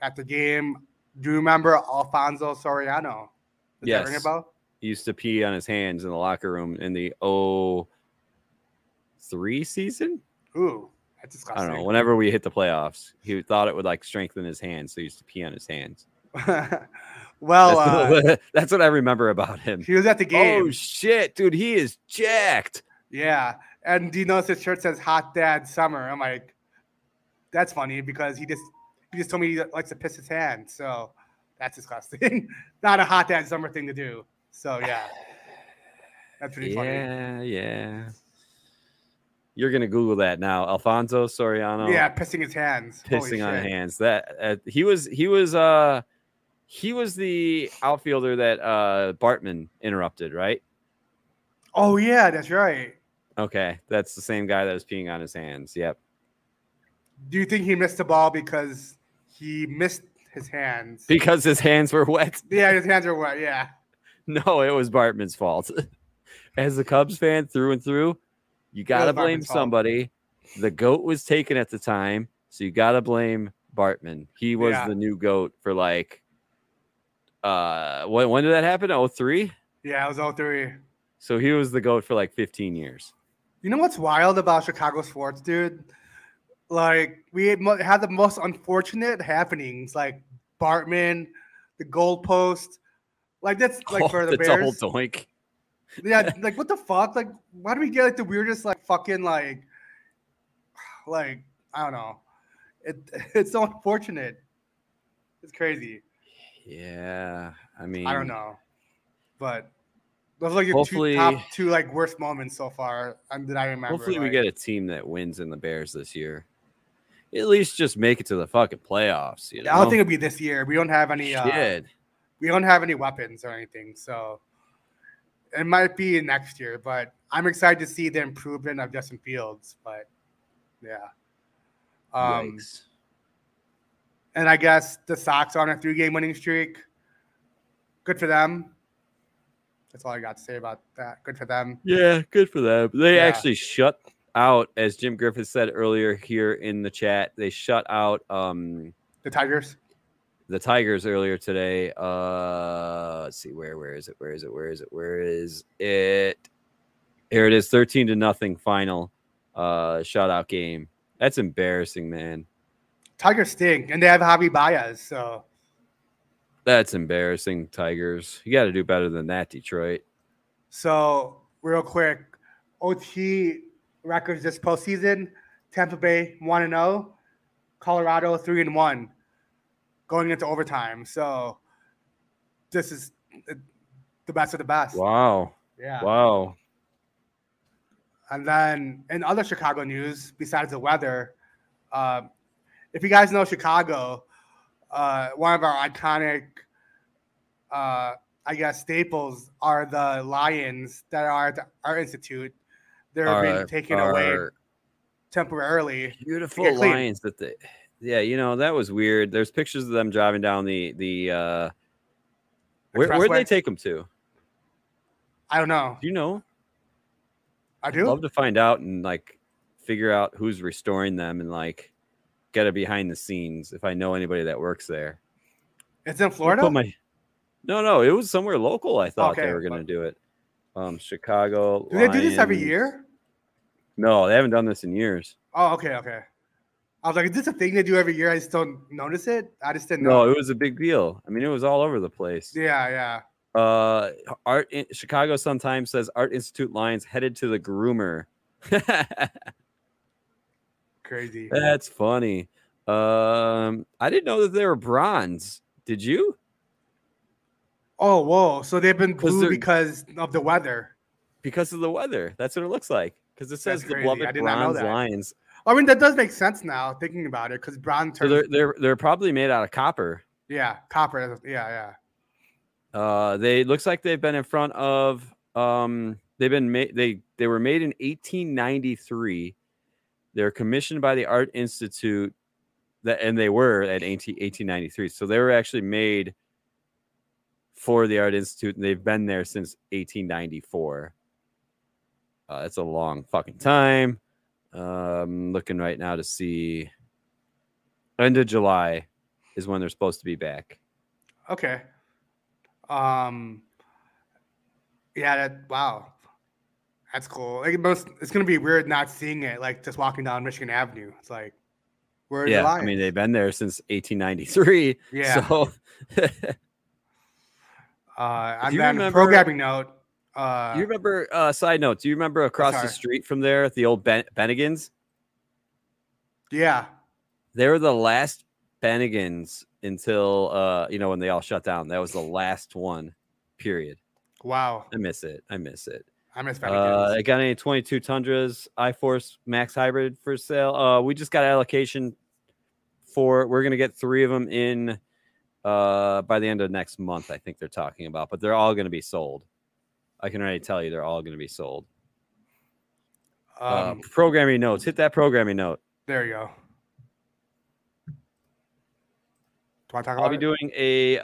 at the game. Do you remember Alfonso Soriano? Does that ring a bell? He used to pee on his hands in the locker room in the 03 season. Ooh, that's disgusting. I don't know. Whenever we hit the playoffs, he thought it would like strengthen his hands, so he used to pee on his hands. Well, that's what I remember about him. He was at the game. Oh shit, dude, he is jacked. Yeah, and do you notice his shirt says "Hot Dad Summer"? I'm like, that's funny because he just told me he likes to piss his hand. So that's disgusting. Not a hot dad summer thing to do. So yeah, that's pretty funny. Yeah. You're gonna Google that now, Alfonso Soriano. Yeah, pissing his hands. Pissing on hands. That he was the outfielder that Bartman interrupted, right? Oh yeah, that's right. Okay, that's the same guy that was peeing on his hands. Yep. Do you think he missed the ball because he missed his hands? Because his hands were wet? Yeah, his hands were wet, yeah. No, it was Bartman's fault. As a Cubs fan through and through, you got to blame somebody. The GOAT was taken at the time, so you got to blame Bartman. He was the new GOAT for like when did that happen? 03? Yeah, it was 03. So he was the GOAT for like 15 years. You know what's wild about Chicago sports, dude? Like, we had the most unfortunate happenings, like Bartman, the goalpost. Like, that's like for the Bears. Double doink. Yeah, like, what the fuck? Like, why do we get like the weirdest, like, fucking, like, I don't know. It's so unfortunate. It's crazy. Yeah. I mean, I don't know. But those are like your top two, like, worst moments so far that I remember. Hopefully, we get a team that wins in the Bears this year. At least just make it to the fucking playoffs. You know? I don't think it'll be this year. We don't have any. We don't have any weapons or anything, so it might be next year. But I'm excited to see the improvement of Justin Fields. But yeah, and I guess the Sox are on a 3-game winning streak. Good for them. That's all I got to say about that. Good for them. Yeah, good for them. They actually shut out, as Jim Griffith said earlier here in the chat, they shut out the Tigers. The Tigers earlier today. Let's see, where is it? Here it is, 13-0 final shutout game. That's embarrassing, man. Tigers stink, and they have Javi Baez, so that's embarrassing, Tigers. You got to do better than that, Detroit. So real quick, OT records this postseason: Tampa Bay 1-0, Colorado 3-1. Going into overtime, so this is the best of the best. Wow. Yeah. Wow. And then in other Chicago news, besides the weather, if you guys know Chicago, one of our iconic, I guess, staples are the Lions that are at the Art Institute. They're being taken away temporarily. Beautiful Lions that they... Yeah, you know, that was weird. There's pictures of them driving down the where'd they take them to? I don't know. Do you know? I do. I'd love to find out and like figure out who's restoring them and like get a behind the scenes if I know anybody that works there. It's in Florida? No, it was somewhere local. I thought they were going to do it. Chicago. Do they do this every year? No, they haven't done this in years. Oh, okay. I was like, is this a thing they do every year? I just don't notice it. I just didn't know. No, it was a big deal. I mean, it was all over the place. Yeah. Chicago Sun-Times says Art Institute Lions headed to the groomer. Crazy. That's funny. I didn't know that they were bronze. Did you? Oh, whoa. So they've been blue because of the weather. Because of the weather. That's what it looks like. Because it says the beloved bronze Lions. I mean, that does make sense now, thinking about it, because bronze turns... So they're probably made out of copper. Yeah, copper. Yeah. They looks like they've been in front of... They were made in 1893. They're commissioned by the Art Institute, and they were at 1893. So they were actually made for the Art Institute, and they've been there since 1894. That's a long fucking time. Looking right now to see end of July is when they're supposed to be back. Okay. Yeah. Wow. That's cool. Like it's going to be weird not seeing it. Like just walking down Michigan Avenue. It's like, where yeah, I mean, they've been there since 1893. Yeah. So I'm on a programming note. You remember, side note, do you remember across the street from there, the old Bennigans? Yeah. They were the last Bennigans until, you know, when they all shut down. That was the last one, period. Wow. I miss it. I miss it. I miss Bennigans. I got any 22 Tundras, I-Force Max Hybrid for sale. We just got allocation for, we're going to get 3 of them in by the end of next month, I think they're talking about. But they're all going to be sold. I can already tell you they're all going to be sold. Programming notes. Hit that programming note. There you go. Do I talk about I'll be doing a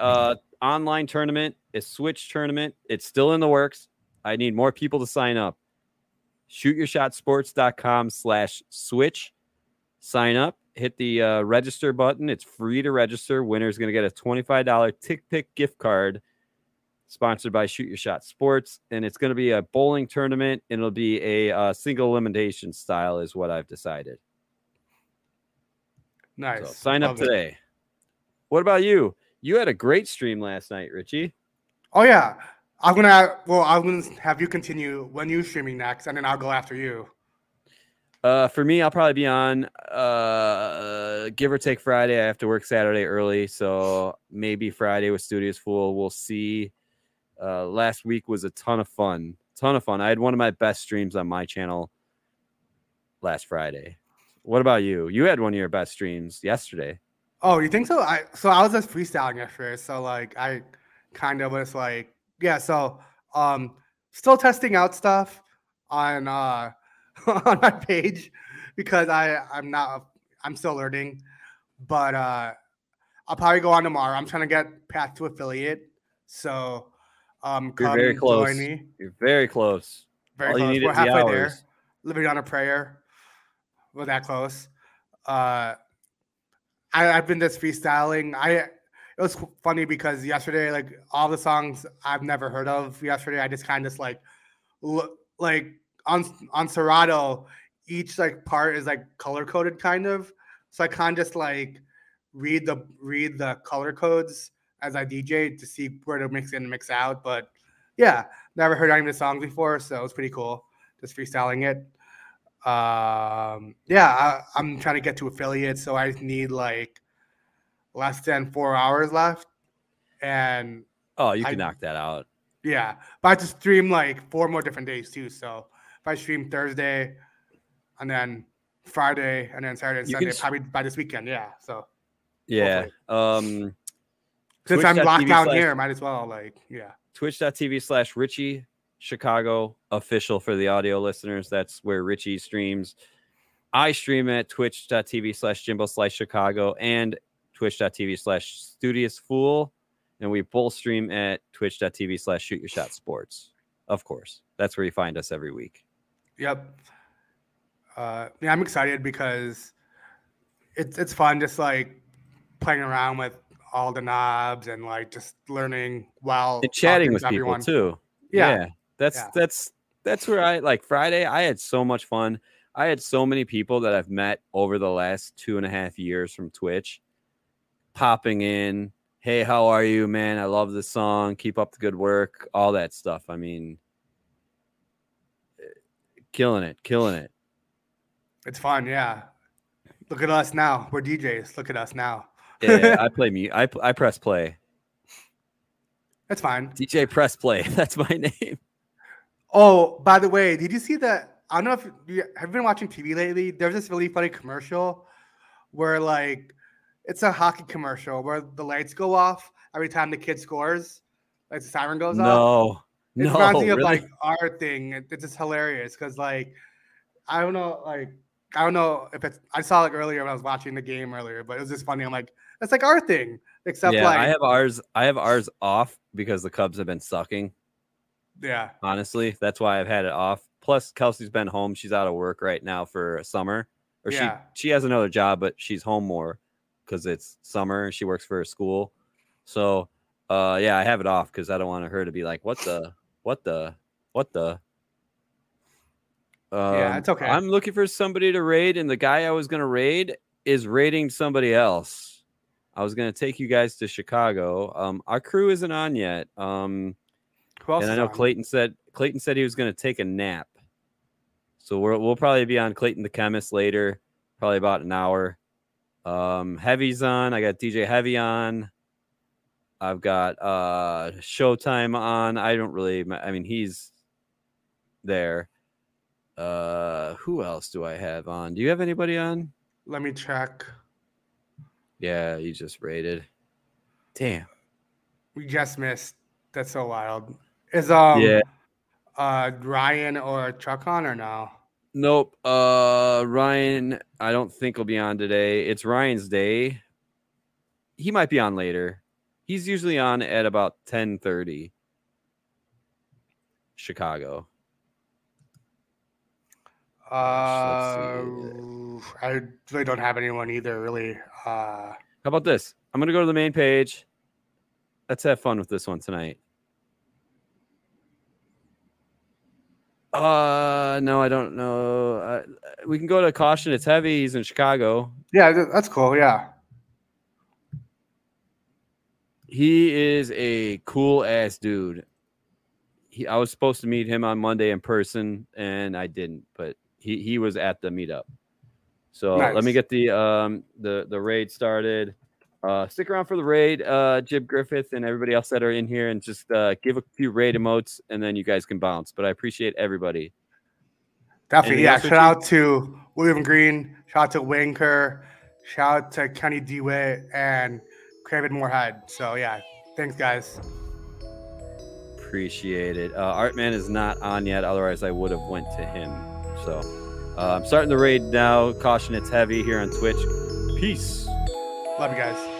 online tournament, a Switch tournament. It's still in the works. I need more people to sign up. ShootYourShotSports.com/Switch. Sign up. Hit the register button. It's free to register. Winner's going to get a $25 TickPick gift card. Sponsored by Shoot Your Shot Sports, and it's going to be a bowling tournament, and it'll be a single elimination style is what I've decided. Nice. So sign up today. It. What about you? You had a great stream last night, Richie. Oh, yeah. I'm going to have you continue when you're streaming next, and then I'll go after you. For me, I'll probably be on give or take Friday. I have to work Saturday early, so maybe Friday with Studios Full. We'll see. Last week was a ton of fun. I had one of my best streams on my channel last Friday. What about you? You had one of your best streams yesterday. Oh, you think so? I was just freestyling yesterday. So like I kind of was like, yeah. So still testing out stuff on my page because I'm still learning, but I'll probably go on tomorrow. I'm trying to get Path to Affiliate, so. You're very close. Join me. You're very close. Very close. We're halfway there. Living on a prayer. We're that close. I've been just freestyling. It was funny because yesterday, like all the songs I've never heard of yesterday, I just kind of on Serato, each like part is like color coded kind of. So I kind of just like read the color codes as I DJ to see where to mix in and mix out. But yeah, never heard any of the songs before, so it was pretty cool just freestyling it. I'm trying to get to affiliate, so I need like less than 4 hours left. And you can knock that out. Yeah, but I have to stream like 4 more different days too. So if I stream Thursday and then Friday and then Saturday and Sunday, probably by this weekend. Yeah, so yeah. Hopefully. Since I'm locked down here, might as well, like, yeah. Twitch.tv/Richie Chicago official for the audio listeners. That's where Richie streams. I stream at twitch.tv/Jimbo/Chicago and twitch.tv/StudiousFool. And we both stream at twitch.tv/ShootYourShotSports. Of course. That's where you find us every week. Yep. Yeah, I'm excited because it's fun just, like, playing around with all the knobs and like just learning while and chatting with everyone. People too. Yeah. That's where I like Friday. I had so much fun. I had so many people that I've met over the last 2.5 years from Twitch popping in. Hey, how are you, man? I love this song. Keep up the good work. All that stuff. I mean, killing it. It's fun. Yeah. Look at us now. We're DJs. Look at us now. Yeah, I play mute. I press play. That's fine. DJ Press Play. That's my name. Oh, by the way, did you see that? I don't know if you have been watching TV lately. There's this really funny commercial where, like, it's a hockey commercial where the lights go off every time the kid scores. Like, the siren goes off. It reminds me of, like, our thing. It's just hilarious because, like, I don't know if it's. I saw it earlier when I was watching the game earlier, but it was just funny. I'm like, that's like our thing, except I have ours off because the Cubs have been sucking. Yeah. Honestly, that's why I've had it off. Plus, Kelsey's been home. She's out of work right now for summer. Or yeah. She has another job, but she's home more because it's summer. She works for a school. So, yeah, I have it off because I don't want her to be like, what the? Yeah, it's okay. I'm looking for somebody to raid, and the guy I was going to raid is raiding somebody else. I was going to take you guys to Chicago. Our crew isn't on yet. Who else? And I know Clayton said he was going to take a nap. So we'll probably be on Clayton the Chemist later, probably about an hour. Heavy's on. I got DJ Heavy on. I've got Showtime on. He's there. Who else do I have on? Do you have anybody on? Let me check. Yeah, you just raided. Damn. We just missed. That's so wild. Is Ryan or Chuck on or no? Nope. Ryan, I don't think will be on today. It's Ryan's day. He might be on later. He's usually on at about 10:30 Chicago. I really don't have anyone either, really. How about this? I'm gonna go to the main page. Let's have fun with this one tonight. No, I don't know. We can go to Caution. It's Heavy. He's in Chicago. Yeah, that's cool. Yeah. He is a cool ass dude. I was supposed to meet him on Monday in person, and I didn't, but he was at the meetup. So nice. Let me get the raid started. Stick around for the raid, Jim Griffith and everybody else that are in here, and just give a few raid emotes, and then you guys can bounce. But I appreciate everybody. Definitely, yeah. Shout out to William Green, shout out to Winker, shout out to Kenny DeWitt, and Craven Moorhead. So, yeah, thanks, guys. Appreciate it. Artman is not on yet, otherwise I would have went to him. So I'm starting the raid now. Caution, it's Heavy here on Twitch. Peace. Love you guys.